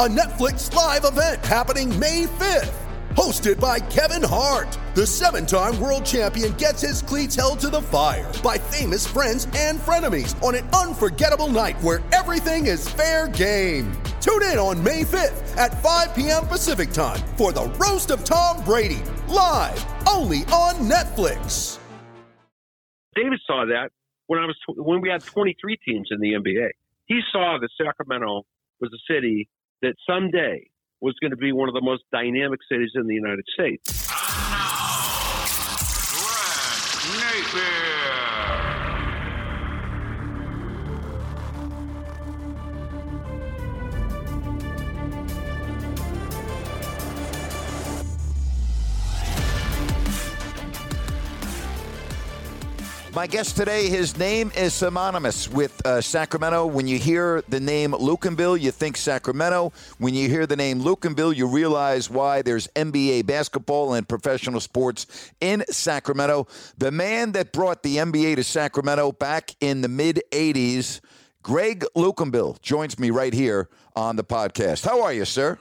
A Netflix live event happening May 5th. Hosted by Kevin Hart, the seven-time world champion gets his cleats held to the fire by famous friends and frenemies on an unforgettable night where everything is fair game. Tune in on May 5th at 5 p.m. Pacific time for The Roast of Tom Brady, live only on Netflix. David saw that when we had 23 teams in the NBA. He saw that Sacramento was a city that someday was going to be one of the most dynamic cities in the United States. My guest today, his name is synonymous with Sacramento. When you hear the name Lukenbill, you think Sacramento. When you hear the name Lukenbill, you realize why there's NBA basketball and professional sports in Sacramento. The man that brought the NBA to Sacramento back in the mid-'80s, Greg Lukenbill, joins me right here on the podcast. How are you, sir?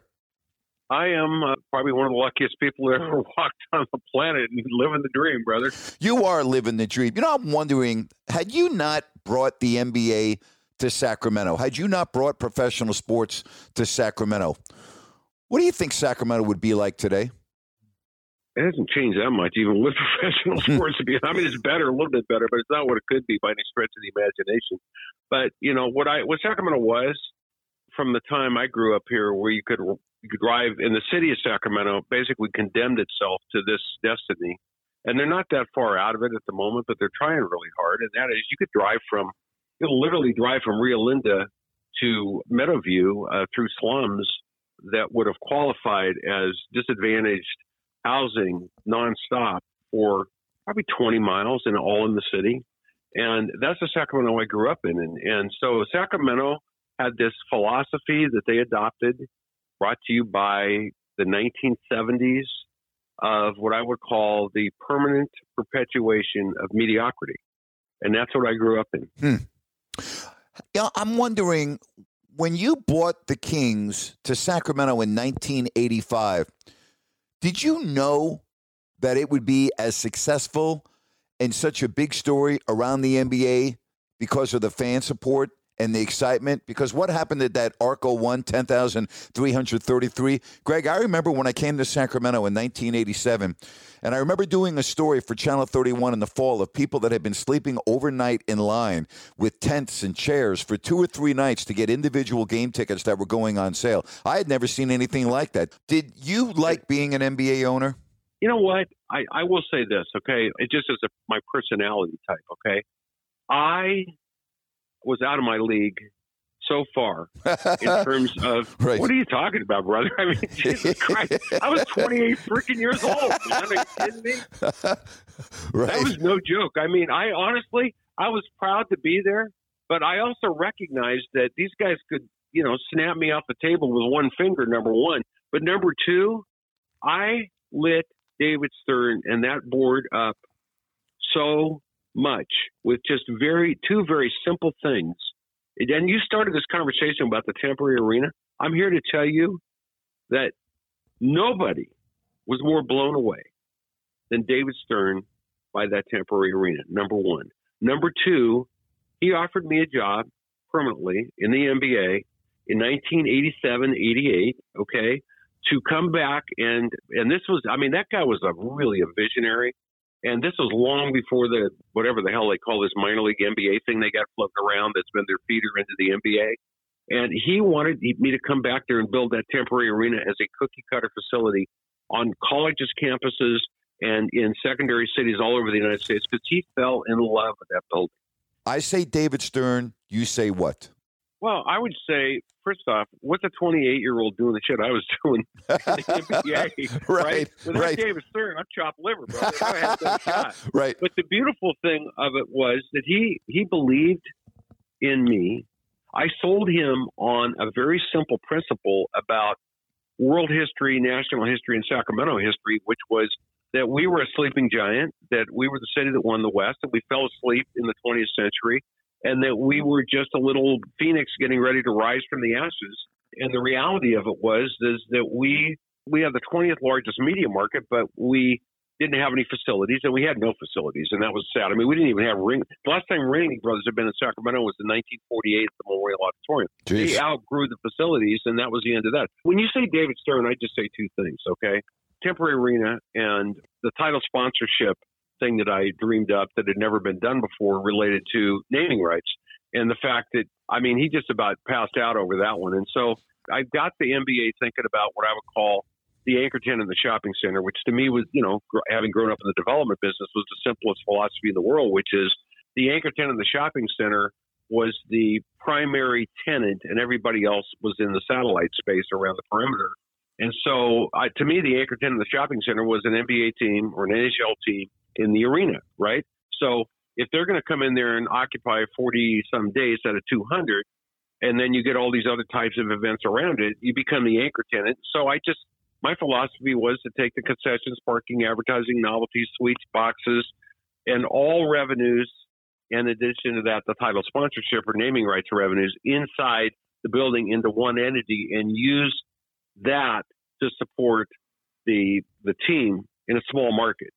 I am probably one of the luckiest people that ever walked on the planet and living the dream, brother. You are living the dream. You know, I'm wondering, had you not brought the NBA to Sacramento, had you not brought professional sports to Sacramento, what do you think Sacramento would be like today? It hasn't changed that much, even with professional sports. I mean, it's better, a little bit better, but it's not what it could be by any stretch of the imagination. But, you know, what Sacramento was from the time I grew up here, where you could drive in the city of Sacramento, basically condemned itself to this destiny. And they're not that far out of it at the moment, but they're trying really hard. And that is, you could literally drive from Rio Linda to Meadowview through slums that would have qualified as disadvantaged housing nonstop for probably 20 miles and all in the city. And that's the Sacramento I grew up in. And so Sacramento had this philosophy that they adopted, brought to you by the 1970s, of what I would call the permanent perpetuation of mediocrity. And that's what I grew up in. Yeah, I'm wondering, when you brought the Kings to Sacramento in 1985, did you know that it would be as successful and such a big story around the NBA because of the fan support and the excitement? Because what happened at that ARCO 10,333? Greg, I remember when I came to Sacramento in 1987, and I remember doing a story for Channel 31 in the fall of people that had been sleeping overnight in line with tents and chairs for 2 or 3 nights to get individual game tickets that were going on sale. I had never seen anything like that. Did you like being an NBA owner? You know what? I will say this, okay? It just is my personality type, okay? I was out of my league so far in terms of right. What are you talking about, brother? I mean, Jesus Christ, I was 28 freaking years old. Man. Are you kidding me? Right. That was no joke. I mean, I honestly was proud to be there, but I also recognized that these guys could, you know, snap me off the table with one finger, number one. But number two, I lit David Stern and that board up so much with just two very simple things. And you started this conversation about the temporary arena. I'm here to tell you that nobody was more blown away than David Stern by that temporary arena, number one. Number two, he offered me a job permanently in the NBA in 1987-88, okay, to come back. And this was, I mean, that guy was really a visionary. And this was long before the whatever the hell they call this minor league NBA thing they got floating around that's been their feeder into the NBA. And he wanted me to come back there and build that temporary arena as a cookie cutter facility on colleges' campuses and in secondary cities all over the United States because he fell in love with that building. I say David Stern. You say what? Well, I would say, first off, what's a 28-year-old doing the shit I was doing? Right. David Stern, I'm chopped liver, bro. I had that shot. Right. But the beautiful thing of it was that he believed in me. I sold him on a very simple principle about world history, national history, and Sacramento history, which was that we were a sleeping giant, that we were the city that won the West, that we fell asleep in the 20th century, and that we were just a little phoenix getting ready to rise from the ashes. And the reality of it was is that we have the 20th largest media market, but we didn't have any facilities, and we had no facilities, and that was sad. I mean, we didn't even have Ring. The last time Ring Brothers had been in Sacramento was in 1948 at the Memorial Auditorium. Jeez. They outgrew the facilities, and that was the end of that. When you say David Stern, I just say two things, okay? Temporary Arena and the title sponsorship thing that I dreamed up that had never been done before related to naming rights. And the fact that, I mean, he just about passed out over that one. And so I got the NBA thinking about what I would call the anchor tenant in the shopping center, which to me was, you know, having grown up in the development business, was the simplest philosophy in the world, which is the anchor tenant in the shopping center was the primary tenant and everybody else was in the satellite space around the perimeter. And so to me, the anchor tenant in the shopping center was an NBA team or an NHL team in the arena, right? So if they're going to come in there and occupy 40-some days out of 200, and then you get all these other types of events around it, you become the anchor tenant. So my philosophy was to take the concessions, parking, advertising, novelties, suites, boxes, and all revenues, in addition to that, the title sponsorship or naming rights revenues inside the building into one entity and use that to support the team in a small market.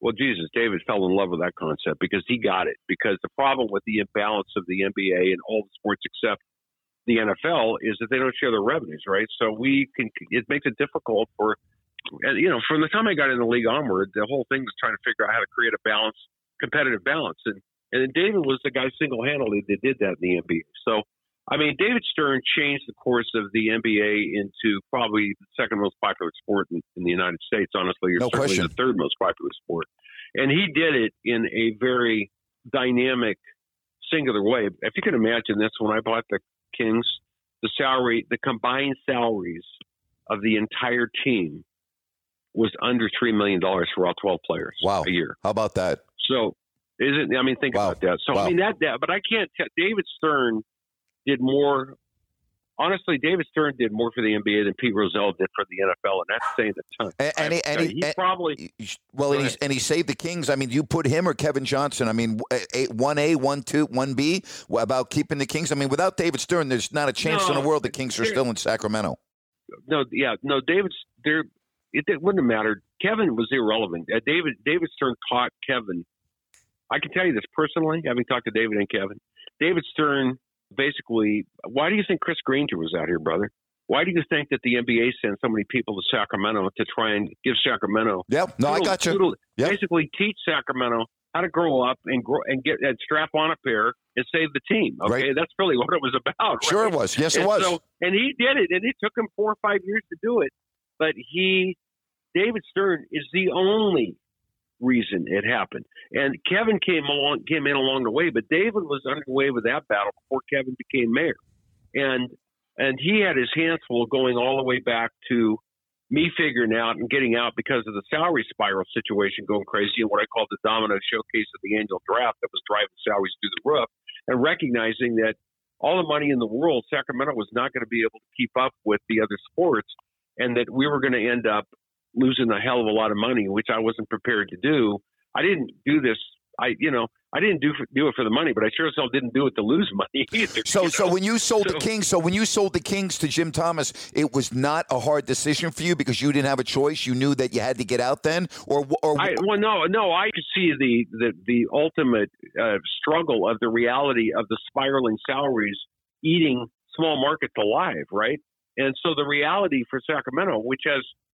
Well, Jesus, David fell in love with that concept because he got it. Because the problem with the imbalance of the NBA and all the sports except the NFL is that they don't share their revenues, right? So it makes it difficult for, you know, from the time I got in the league onward, the whole thing was trying to figure out how to create a balance, competitive balance. And David was the guy single-handedly that did that in the NBA. So, I mean, David Stern changed the course of the NBA into probably the second most popular sport in the United States. Honestly, the third most popular sport. And he did it in a very dynamic, singular way. If you can imagine this, when I bought the Kings, the combined salaries of the entire team was under $3 million for all 12 players a year. How about that? So, think about that. So, I mean, but I can't tell. David Stern did more. Honestly, David Stern did more for the NBA than Pete Rozelle did for the NFL, and that's saying a ton. And he saved the Kings. I mean, you put him or Kevin Johnson. I mean, 1A, 1-2, 1B about keeping the Kings. I mean, without David Stern, there's not a chance in the world the Kings are still in Sacramento. It wouldn't have mattered. Kevin was irrelevant. David Stern caught Kevin. I can tell you this personally, having talked to David and Kevin. David Stern. Basically, why do you think Chris Granger was out here, brother? Why do you think that the NBA sent so many people to Sacramento to try and give Sacramento? Yep, no, I got you. Yep. Basically, teach Sacramento how to grow up and strap on a pair and save the team. Okay, right. That's really what it was about. Right? Sure, it was. Yes, it was. So, and he did it, and it took him 4 or 5 years to do it. But David Stern is the only reason it happened, and Kevin came in along the way, but David was underway with that battle before Kevin became mayor, and he had his hands full going all the way back to me figuring out and getting out because of the salary spiral situation going crazy and what I call the domino showcase of the annual draft that was driving salaries through the roof, and recognizing that all the money in the world, Sacramento was not going to be able to keep up with the other sports, and that we were going to end up losing a hell of a lot of money, which I wasn't prepared to do. I didn't do this. I didn't do it for the money, but I sure as hell didn't do it to lose money either. When you sold the Kings to Jim Thomas, it was not a hard decision for you because you didn't have a choice. You knew that you had to get out then, I could see the ultimate struggle of the reality of the spiraling salaries eating small markets alive, right? And so the reality for Sacramento,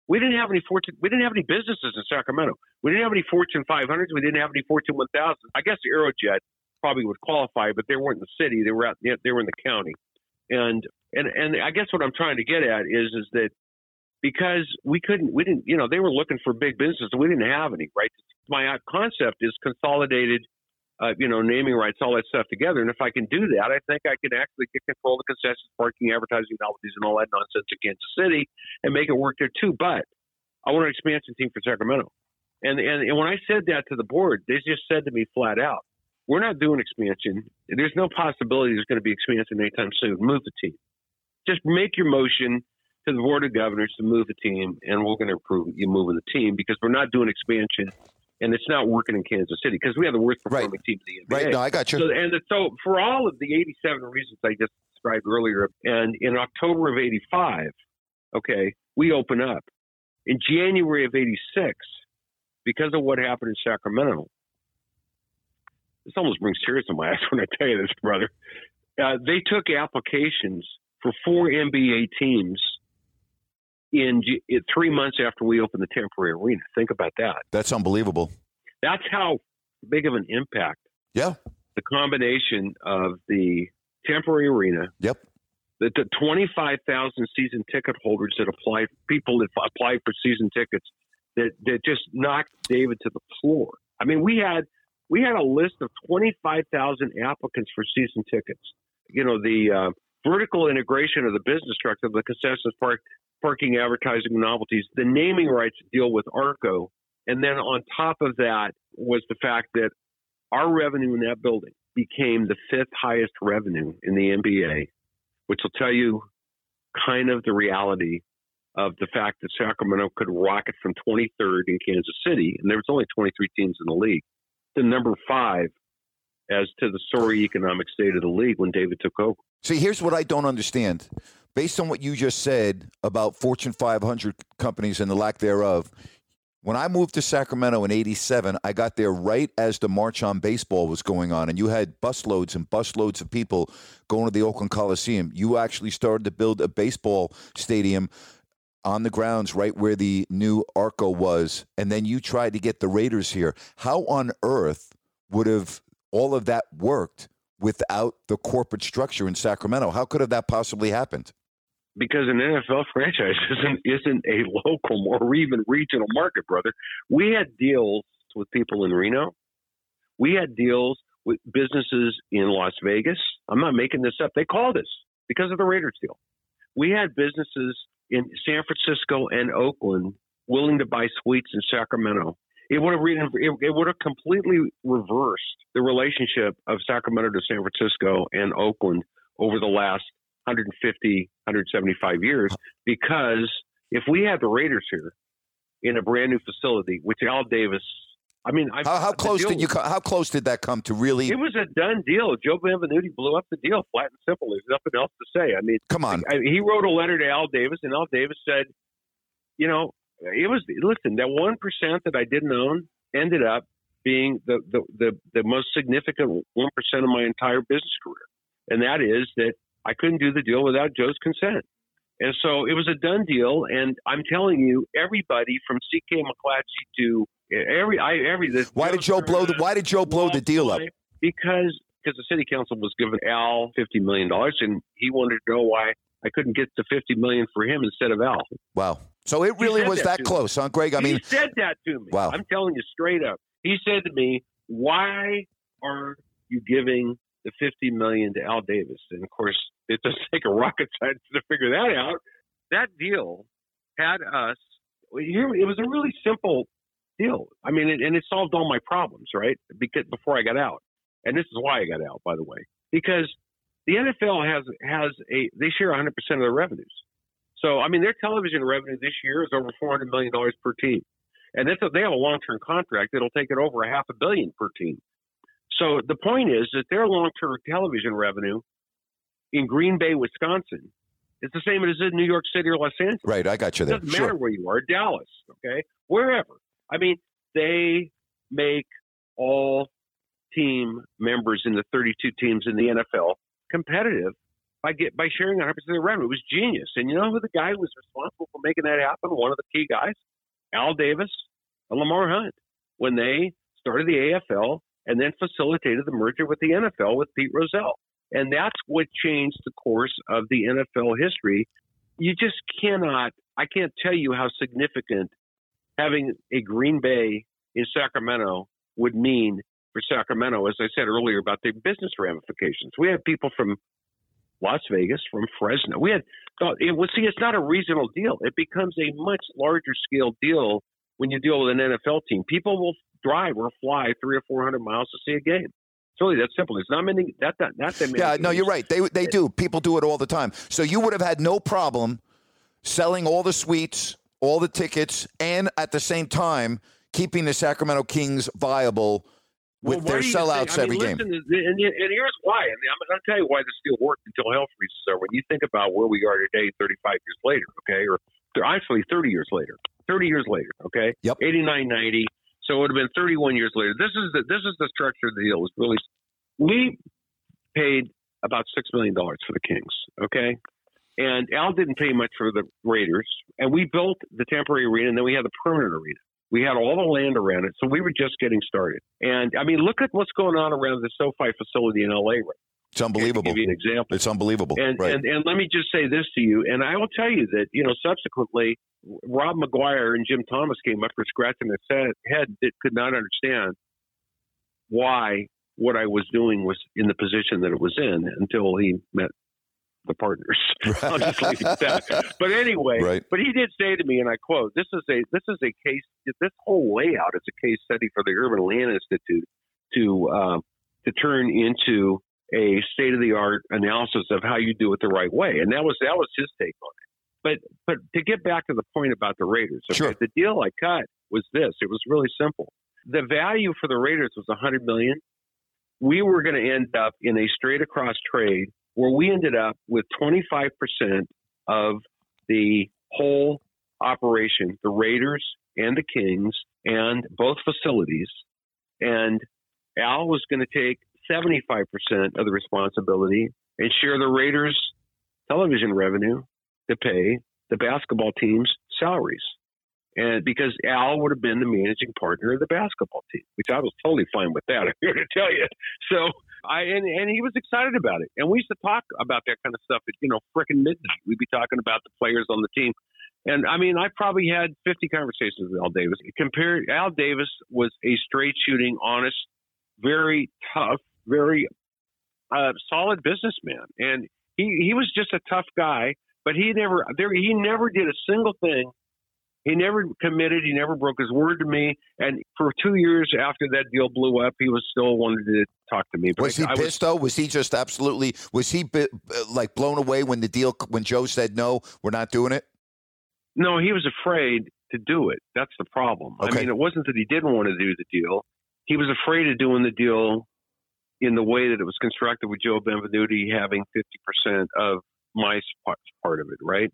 we didn't have any we didn't have any businesses in Sacramento. We didn't have any Fortune 500s. We didn't have any Fortune 1000s. I guess Aerojet probably would qualify, but they weren't in the city. They were in the county. And I guess what I'm trying to get at is that because we didn't, you know, they were looking for big business and we didn't have any, right? My concept is consolidated, naming rights, all that stuff together. And if I can do that, I think I can actually get control of the concessions, parking, advertising, novelties, and all that nonsense in Kansas City and make it work there too. But I want an expansion team for Sacramento. And when I said that to the board, they just said to me flat out, we're not doing expansion. There's no possibility there's going to be expansion anytime soon. Move the team. Just make your motion to the Board of Governors to move the team, and we're going to approve you moving the team because we're not doing expansion, and it's not working in Kansas City because we have the worst performing team in the NBA. Right, no, I got you. So for all of the 87 reasons I just described earlier, and in October of 85, we open up. In January of 86, because of what happened in Sacramento, this almost brings tears to my eyes when I tell you this, brother. They took applications for four NBA teams in 3 months after we opened the temporary arena. Think about that. That's unbelievable. That's how big of an impact. Yeah. The combination of the temporary arena. Yep. The 25,000 season ticket holders that applied, people that applied for season tickets that just knocked David to the floor. I mean, we had a list of 25,000 applicants for season tickets. You know, the vertical integration of the business structure, the concessions parking, advertising, novelties, the naming rights deal with ARCO. And then on top of that was the fact that our revenue in that building became the fifth highest revenue in the NBA, which will tell you kind of the reality of the fact that Sacramento could rocket from 23rd in Kansas City, and there was only 23 teams in the league, to number 5 as to the sorry economic state of the league when David took over. See, here's what I don't understand. Based on what you just said about Fortune 500 companies and the lack thereof, when I moved to Sacramento in 87, I got there right as the March on Baseball was going on, and you had busloads and busloads of people going to the Oakland Coliseum. You actually started to build a baseball stadium on the grounds right where the new ARCO was, and then you tried to get the Raiders here. How on earth would have all of that worked without the corporate structure in Sacramento? How could have that possibly happened? Because an NFL franchise isn't a local or even regional market, brother. We had deals with people in Reno. We had deals with businesses in Las Vegas. I'm not making this up. They called us because of the Raiders deal. We had businesses in San Francisco and Oakland willing to buy suites in Sacramento. It would have completely reversed the relationship of Sacramento to San Francisco and Oakland over the last 150, 175 years, because if we had the Raiders here in a brand new facility, which Al Davis, I mean, how close did that come to really? It was a done deal. Joe Benvenuti blew up the deal, flat and simple. There's nothing else to say. I mean, come on. He wrote a letter to Al Davis, and Al Davis said, you know, that 1% that I didn't own ended up being the most significant 1% of my entire business career. And that is that I couldn't do the deal without Joe's consent. And so it was a done deal. And I'm telling you, everybody from C.K. McClatchy to why did Joe blow the deal up? Because the city council was giving Al $50 million and he wanted to know why I couldn't get the $50 million for him instead of Al. Wow. So it really was that close, huh, Greg? I mean, he said that to me. Wow. I'm telling you straight up. He said to me, why are you giving the $50 million to Al Davis? And, of course, it doesn't take a rocket scientist to figure that out. That deal had us – it was a really simple deal. I mean, and it solved all my problems, right, before I got out. And this is why I got out, by the way, because the NFL they share 100% of their revenues. So, I mean, their television revenue this year is over $400 million per team. And they have a long-term contract that'll take it over $500 million per team. So the point is that their long-term television revenue in Green Bay, Wisconsin, is the same as in New York City or Los Angeles. Right, I got you there. It doesn't matter where you are, Dallas, okay, wherever. I mean, they make all team members in the 32 teams in the NFL competitive by sharing 100% of the revenue. It was genius. And you know who the guy was responsible for making that happen? One of the key guys, Al Davis and Lamar Hunt, when they started the AFL and then facilitated the merger with the NFL with Pete Rozelle. And that's what changed the course of the NFL history. You just cannot I can't tell you how significant having a Green Bay in Sacramento would mean for Sacramento, as I said earlier, about the business ramifications. We have people from Las Vegas, from Fresno. It's not a regional deal. It becomes a much larger scale deal when you deal with an NFL team. People will drive or fly 300 or 400 miles to see a game. It's really that simple. It's not many. Not that many. Yeah, no, you're right. They do. People do it all the time. So you would have had no problem selling all the suites, all the tickets, and at the same time keeping the Sacramento Kings viable with their sellouts every game. And here's why. I mean, I'm going to tell you why this deal worked until hell freezes over. When you think about where we are today, 35 years later, okay, or actually 30 years later, okay, yep, 89, 90. So it would have been 31 years later. This is the structure of the deal. It was really, we paid about $6 million for the Kings, okay? And Al didn't pay much for the Raiders. And we built the temporary arena, and then we had the permanent arena. We had all the land around it, so we were just getting started. And, I mean, look at what's going on around the SoFi facility in L.A. right now. It's unbelievable. I'll give you an example. It's unbelievable. And let me just say this to you, and I will tell you that, you know, subsequently, Rob McGuire and Jim Thomas came up for scratching their head that could not understand why what I was doing was in the position that it was in until he met the partners. I'll just leave it at that. But anyway, right. But he did say to me, and I quote, this is a case, this whole layout is a case study for the Urban Land Institute to turn into a state-of-the-art analysis of how you do it the right way. And that was his take on it. But to get back to the point about the Raiders, okay, sure. The deal I cut was this. It was really simple. The value for the Raiders was $100 million. We were going to end up in a straight-across trade where we ended up with 25% of the whole operation, the Raiders and the Kings and both facilities. And Al was going to take 75% of the responsibility and share the Raiders' television revenue to pay the basketball team's salaries. And because Al would have been the managing partner of the basketball team, which I was totally fine with that, I'm here to tell you. So and he was excited about it. And we used to talk about that kind of stuff at, you know, frickin' midnight. We'd be talking about the players on the team. And I mean, I probably had 50 conversations with Al Davis. Al Davis was a straight shooting, honest, very tough, very solid businessman. And he was just a tough guy. But he never did a single thing. He never committed. He never broke his word to me. And for 2 years after that deal blew up, he was still wanted to talk to me. But was he pissed though? Was he just absolutely? Was he like blown away when Joe said no, we're not doing it? No, he was afraid to do it. That's the problem. Okay. I mean, it wasn't that he didn't want to do the deal. He was afraid of doing the deal in the way that it was constructed with Joe Benvenuti having 50% of my part of it, right?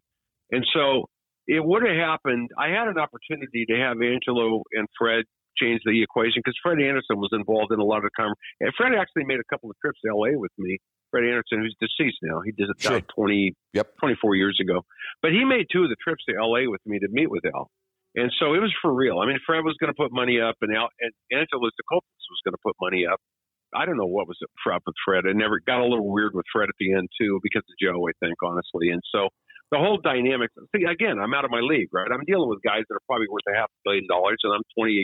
And so it would have happened. I had an opportunity to have Angelo and Fred change the equation because Fred Anderson was involved in a lot of the conversation. And Fred actually made a couple of trips to LA with me. Fred Anderson, who's deceased now, he did it sure. about 24 years ago. But he made two of the trips to LA with me to meet with Al. And so it was for real. I mean, Fred was going to put money up, and Angelo Stacopolis was going to put money up. I don't know what was up with Fred. It never got a little weird with Fred at the end, too, because of Joe, I think, honestly. And so the whole dynamic, see, again, I'm out of my league, right? I'm dealing with guys that are probably worth $500 million, and I'm 29,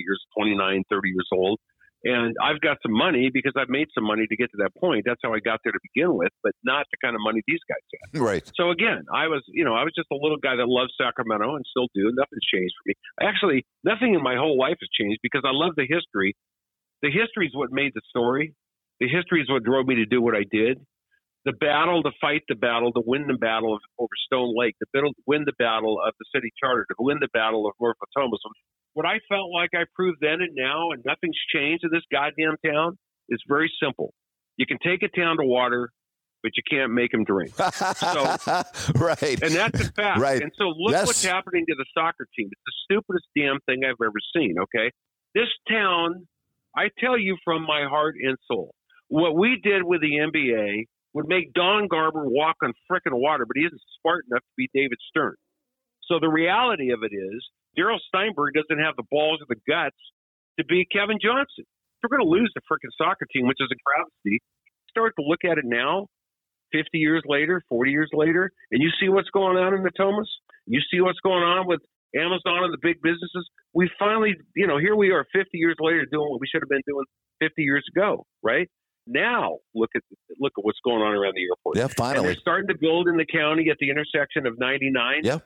30 years old. And I've got some money because I've made some money to get to that point. That's how I got there to begin with, but not the kind of money these guys had. Right. So, again, I was just a little guy that loved Sacramento and still do. Nothing's changed for me. Actually, nothing in my whole life has changed because I love the history. The history is what made the story. The history is what drove me to do what I did. The battle, to fight the battle, to win the battle over Stone Lake, to win the battle of the city charter, to win the battle of North Potomac. What I felt like I proved then and now, and nothing's changed in this goddamn town, is very simple. You can take a town to water, but you can't make them drink. So, right. And that's a fact. Right. And so look what's happening to the soccer team. It's the stupidest damn thing I've ever seen, okay? This town... I tell you from my heart and soul, what we did with the NBA would make Don Garber walk on frickin' water, but he isn't smart enough to be David Stern. So the reality of it is Daryl Steinberg doesn't have the balls or the guts to be Kevin Johnson. We're going to lose the frickin' soccer team, which is a travesty. Start to look at it now, 50 years later, 40 years later, and you see what's going on in the Thomas. You see what's going on with Amazon and the big businesses. We finally, you know, here we are 50 years later doing what we should have been doing 50 years ago, right? Now, look at what's going on around the airport. Yeah, finally. And they're starting to build in the county at the intersection of 99 and 5.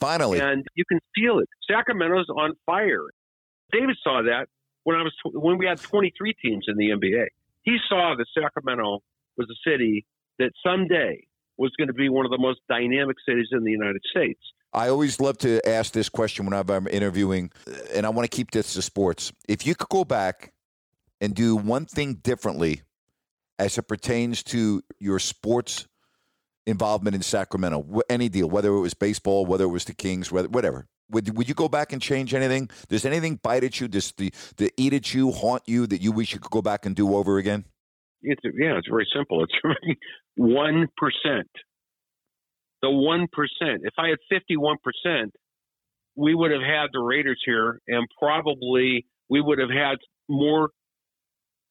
Finally. And you can feel it. Sacramento's on fire. David saw that when we had 23 teams in the NBA. He saw that Sacramento was a city that someday was going to be one of the most dynamic cities in the United States. I always love to ask this question when I'm interviewing, and I want to keep this to sports. If you could go back and do one thing differently as it pertains to your sports involvement in Sacramento, any deal, whether it was baseball, whether it was the Kings, whatever, would you go back and change anything? Does anything bite at you, does the eat at you, haunt you, that you wish you could go back and do over again? It's very simple. It's 1%. The 1%. If I had 51%, we would have had the Raiders here, and probably we would have had more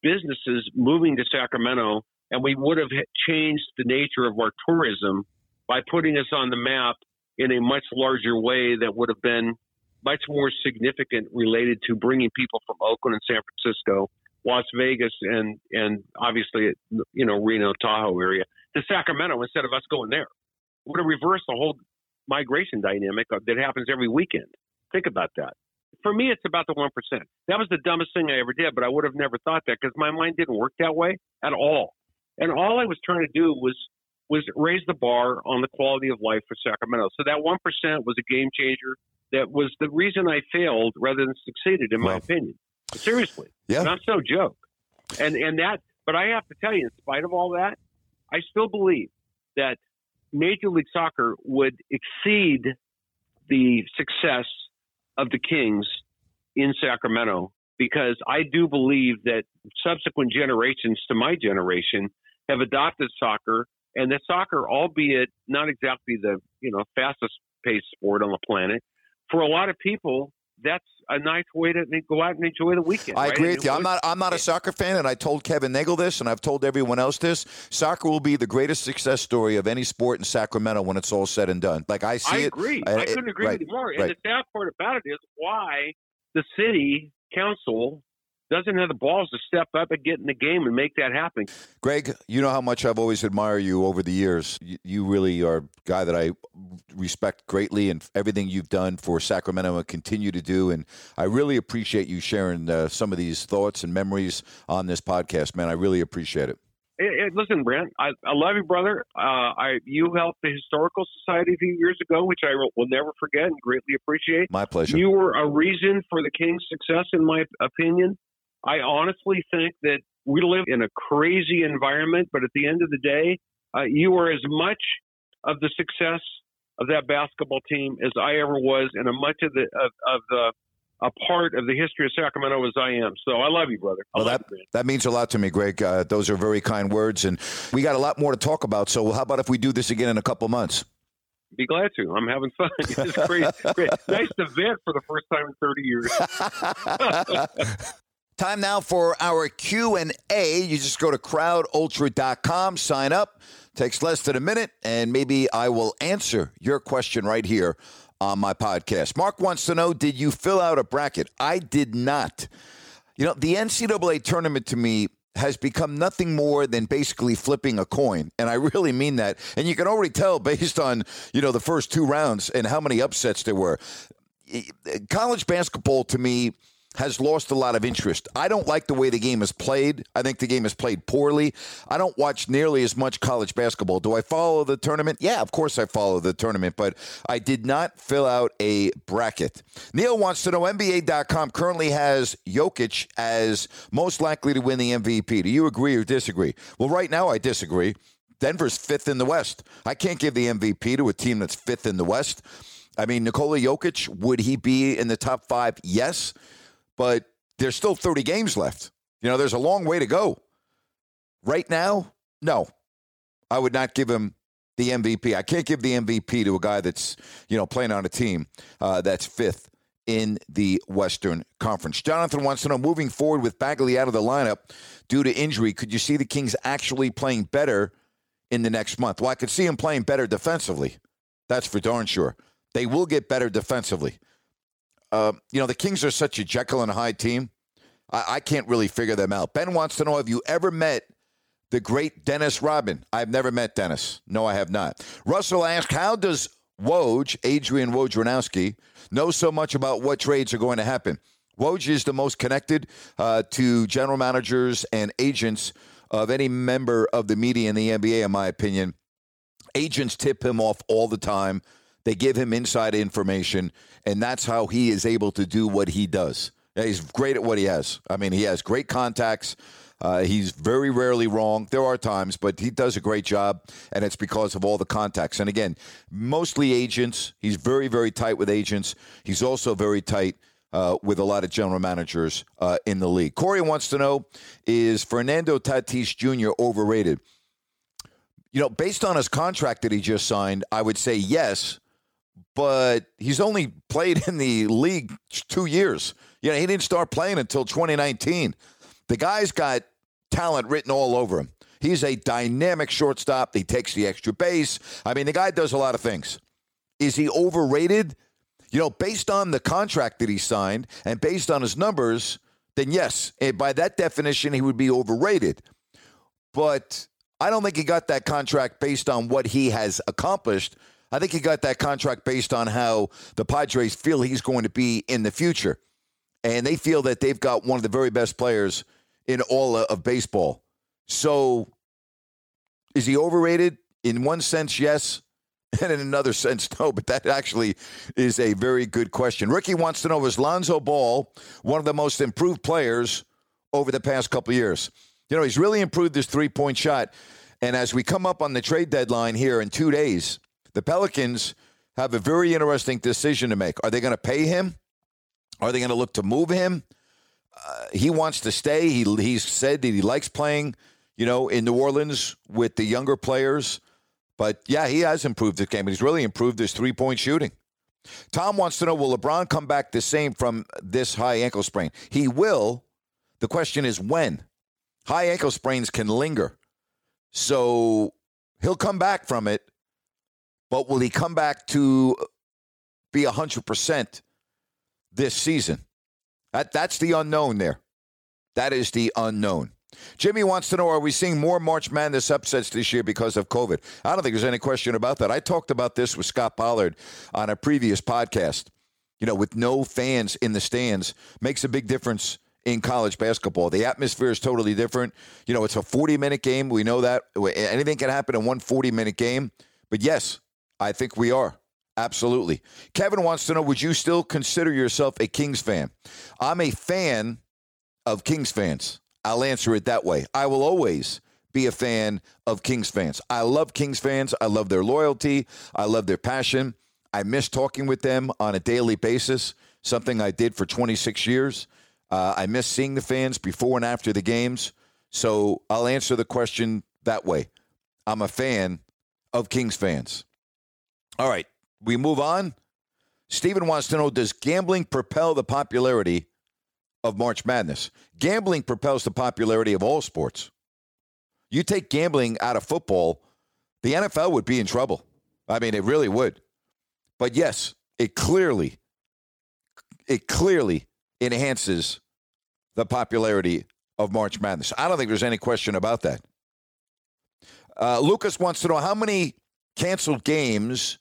businesses moving to Sacramento, and we would have changed the nature of our tourism by putting us on the map in a much larger way that would have been much more significant related to bringing people from Oakland and San Francisco, Las Vegas, and obviously, you know, Reno, Tahoe area to Sacramento instead of us going there. We're going to reverse the whole migration dynamic that happens every weekend. Think about that. For me, it's about the 1%. That was the dumbest thing I ever did, but I would have never thought that because my mind didn't work that way at all. And all I was trying to do was raise the bar on the quality of life for Sacramento. So that 1% was a game changer. That was the reason I failed rather than succeeded, in my opinion. Seriously. Yeah. Not so joke. And that, but I have to tell you, in spite of all that, I still believe that Major League Soccer would exceed the success of the Kings in Sacramento, because I do believe that subsequent generations to my generation have adopted soccer, and that soccer, albeit not exactly the, you know, fastest paced sport on the planet, for a lot of people, that's a nice way to go out and enjoy the weekend. I agree with you. I'm not a soccer fan, and I told Kevin Nagle this, and I've told everyone else this. Soccer will be the greatest success story of any sport in Sacramento when it's all said and done. Like, I see it. I agree. I couldn't agree with you more. And the sad part about it is why the city council doesn't have the balls to step up and get in the game and make that happen. Greg, you know how much I've always admired you over the years. You really are a guy that I respect greatly, and everything you've done for Sacramento and continue to do. And I really appreciate you sharing some of these thoughts and memories on this podcast, man. I really appreciate it. Listen, Brent, I love you, brother. You helped the Historical Society a few years ago, which I will never forget and greatly appreciate. My pleasure. You were a reason for the Kings' success, in my opinion. I honestly think that we live in a crazy environment, but at the end of the day, you are as much of the success of that basketball team as I ever was, and as much of a part of the history of Sacramento as I am. So I love you, brother. That means a lot to me, Greg. Those are very kind words, and we got a lot more to talk about. So how about if we do this again in a couple months? Be glad to. I'm having fun. It's crazy. Nice to vent for the first time in 30 years. Time now for our Q&A. You just go to crowdultra.com, sign up, takes less than a minute, and maybe I will answer your question right here on my podcast. Mark wants to know, did you fill out a bracket? I did not. You know, the NCAA tournament to me has become nothing more than basically flipping a coin. And I really mean that. And you can already tell based on, you know, the first two rounds and how many upsets there were. College basketball to me has lost a lot of interest. I don't like the way the game is played. I think the game is played poorly. I don't watch nearly as much college basketball. Do I follow the tournament? Yeah, of course I follow the tournament, but I did not fill out a bracket. Neil wants to know, NBA.com currently has Jokic as most likely to win the MVP. Do you agree or disagree? Well, right now I disagree. Denver's fifth in the West. I can't give the MVP to a team that's fifth in the West. I mean, Nikola Jokic, would he be in the top five? Yes. But there's still 30 games left. You know, there's a long way to go. Right now, no. I would not give him the MVP. I can't give the MVP to a guy that's, you know, playing on a team that's fifth in the Western Conference. Jonathan wants to know, moving forward with Bagley out of the lineup due to injury, could you see the Kings actually playing better in the next month? Well, I could see him playing better defensively. That's for darn sure. They will get better defensively. The Kings are such a Jekyll and Hyde team. I can't really figure them out. Ben wants to know, have you ever met the great Dennis Rodman? I've never met Dennis. No, I have not. Russell asked, how does Adrian Wojnarowski, know so much about what trades are going to happen? Woj is the most connected to general managers and agents of any member of the media in the NBA, in my opinion. Agents tip him off all the time. They give him inside information, and that's how he is able to do what he does. He's great at what he has. I mean, he has great contacts. He's very rarely wrong. There are times, but he does a great job, and it's because of all the contacts. And again, mostly agents. He's very, very tight with agents. He's also very tight with a lot of general managers in the league. Corey wants to know, is Fernando Tatis Jr. overrated? Based on his contract that he just signed, I would say yes, but he's only played in the league 2 years. He didn't start playing until 2019. The guy's got talent written all over him. He's a dynamic shortstop. He takes the extra base. I mean, the guy does a lot of things. Is he overrated? Based on the contract that he signed and based on his numbers, then yes. And by that definition, he would be overrated. But I don't think he got that contract based on what he has accomplished. I think he got that contract based on how the Padres feel he's going to be in the future. And they feel that they've got one of the very best players in all of baseball. So is he overrated? In one sense, yes. And in another sense, no. But that actually is a very good question. Ricky wants to know, is Lonzo Ball one of the most improved players over the past couple of years? He's really improved his three-point shot. And as we come up on the trade deadline here in 2 days, the Pelicans have a very interesting decision to make. Are they going to pay him? Are they going to look to move him? He wants to stay. He's said that he likes playing, in New Orleans with the younger players. But, yeah, he has improved his game. He's really improved his three-point shooting. Tom wants to know, will LeBron come back the same from this high ankle sprain? He will. The question is when. High ankle sprains can linger. So he'll come back from it. But will he come back to be 100% this season? That's the unknown there. That is the unknown. Jimmy wants to know, are we seeing more March Madness upsets this year because of COVID? I don't think there's any question about that. I talked about this with Scott Pollard on a previous podcast. With no fans in the stands makes a big difference in college basketball. The atmosphere is totally different. It's a 40-minute game. We know that. Anything can happen in one 40-minute game. But, yes, I think we are. Absolutely. Kevin wants to know, would you still consider yourself a Kings fan? I'm a fan of Kings fans. I'll answer it that way. I will always be a fan of Kings fans. I love Kings fans. I love their loyalty. I love their passion. I miss talking with them on a daily basis, something I did for 26 years. I miss seeing the fans before and after the games. So I'll answer the question that way. I'm a fan of Kings fans. All right. We move on. Steven wants to know, does gambling propel the popularity of March Madness? Gambling propels the popularity of all sports. You take gambling out of football, the NFL would be in trouble. I mean, it really would. But yes, it clearly enhances the popularity of March Madness. I don't think there's any question about that. Lucas wants to know, how many canceled games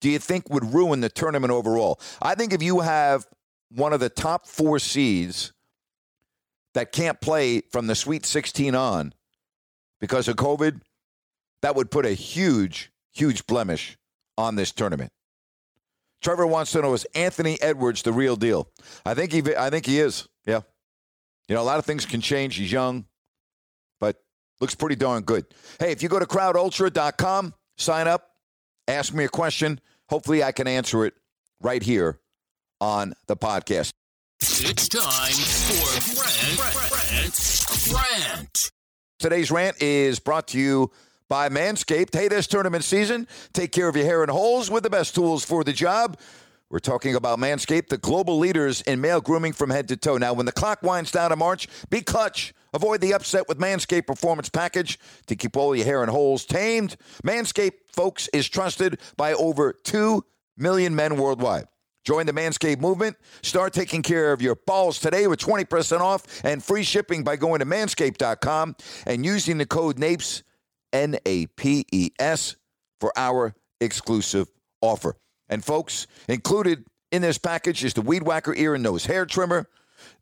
do you think would ruin the tournament overall? I think if you have one of the top four seeds that can't play from the Sweet 16 on because of COVID, that would put a huge, huge blemish on this tournament. Trevor wants to know, is Anthony Edwards the real deal? I think he is, yeah. A lot of things can change. He's young, but looks pretty darn good. Hey, if you go to crowdultra.com, sign up, ask me a question. Hopefully I can answer it right here on the podcast. It's time for Rant. Today's rant is brought to you by Manscaped. Hey, this tournament season, take care of your hair and holes with the best tools for the job. We're talking about Manscaped, the global leaders in male grooming from head to toe. Now, when the clock winds down to March, be clutch. Avoid the upset with Manscaped Performance Package to keep all your hair and holes tamed. Manscaped, folks, is trusted by over 2 million men worldwide. Join the Manscaped movement. Start taking care of your balls today with 20% off and free shipping by going to manscaped.com and using the code NAPES, N-A-P-E-S, for our exclusive offer. And folks, included in this package is the Weed Whacker ear and nose hair trimmer.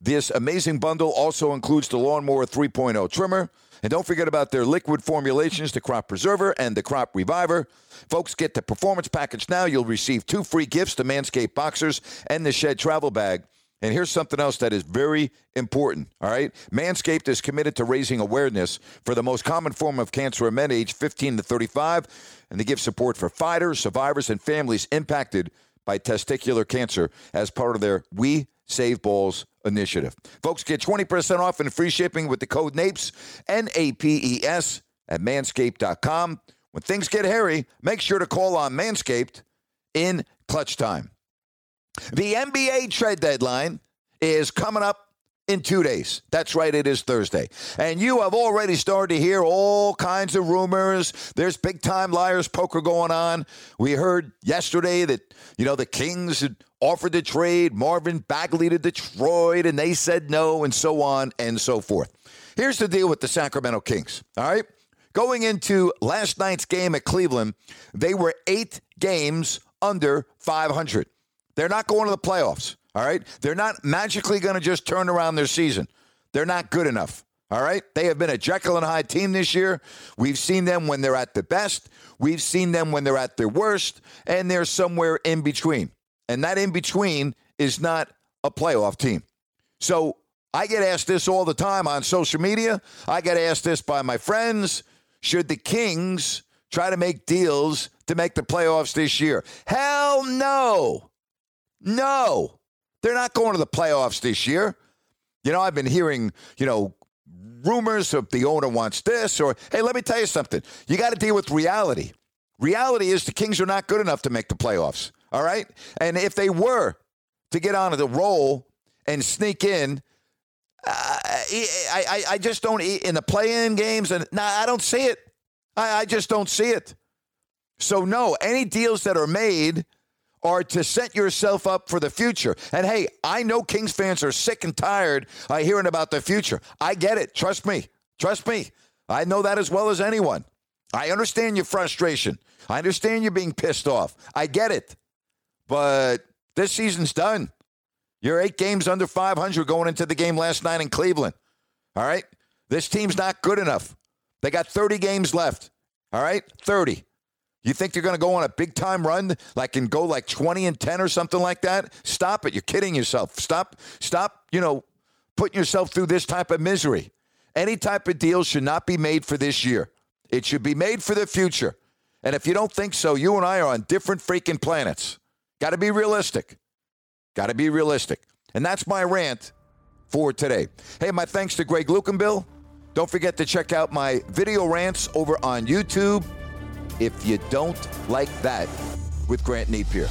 This amazing bundle also includes the Lawnmower 3.0 trimmer. And don't forget about their liquid formulations, the Crop Preserver and the Crop Reviver. Folks, get the Performance Package now. You'll receive 2 free gifts, the Manscaped Boxers and the Shed Travel Bag. And here's something else that is very important, all right? Manscaped is committed to raising awareness for the most common form of cancer in men aged 15 to 35, and they give support for fighters, survivors, and families impacted by testicular cancer as part of their We Save Balls initiative. Folks, get 20% off and free shipping with the code NAPES, N-A-P-E-S, at manscaped.com. When things get hairy, make sure to call on Manscaped in clutch time. The NBA trade deadline is coming up in 2 days. That's right, it is Thursday. And you have already started to hear all kinds of rumors. There's big-time liars poker going on. We heard yesterday that, the Kings had offered to trade Marvin Bagley to Detroit, and they said no, and so on and so forth. Here's the deal with the Sacramento Kings, all right? Going into last night's game at Cleveland, they were 8 games under 500. They're not going to the playoffs, all right? They're not magically going to just turn around their season. They're not good enough, all right? They have been a Jekyll and Hyde team this year. We've seen them when they're at their best. We've seen them when they're at their worst, and they're somewhere in between. And that in between is not a playoff team. So I get asked this all the time on social media. I get asked this by my friends. Should the Kings try to make deals to make the playoffs this year? Hell no. No, they're not going to the playoffs this year. I've been hearing, rumors of the owner wants this or, hey, let me tell you something. You got to deal with reality. Reality is the Kings are not good enough to make the playoffs, all right? And if they were to get on the roll and sneak in, I just don't, in the play-in games, and I don't see it. I just don't see it. So, no, any deals that are made are to set yourself up for the future. And, hey, I know Kings fans are sick and tired of hearing about the future. I get it. Trust me. I know that as well as anyone. I understand your frustration. I understand you being pissed off. I get it. But this season's done. You're 8 games under 500 going into the game last night in Cleveland. All right? This team's not good enough. They got 30 games left. All right? 30. You think they're going to go on a big-time run, go 20-10 or something like that? Stop it. You're kidding yourself. Stop, putting yourself through this type of misery. Any type of deal should not be made for this year. It should be made for the future. And if you don't think so, you and I are on different freaking planets. Got to be realistic. And that's my rant for today. Hey, my thanks to Greg Lukenbill. Don't forget to check out my video rants over on YouTube. If you don't like that, with Grant Napier.